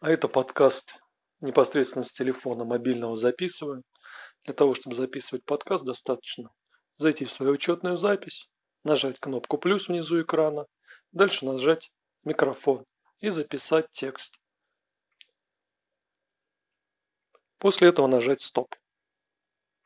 А это подкаст непосредственно с телефона мобильного записываю. Для того, чтобы записывать подкаст, достаточно зайти в свою учетную запись, нажать кнопку «плюс» внизу экрана, дальше нажать «микрофон» и записать текст. После этого нажать «стоп».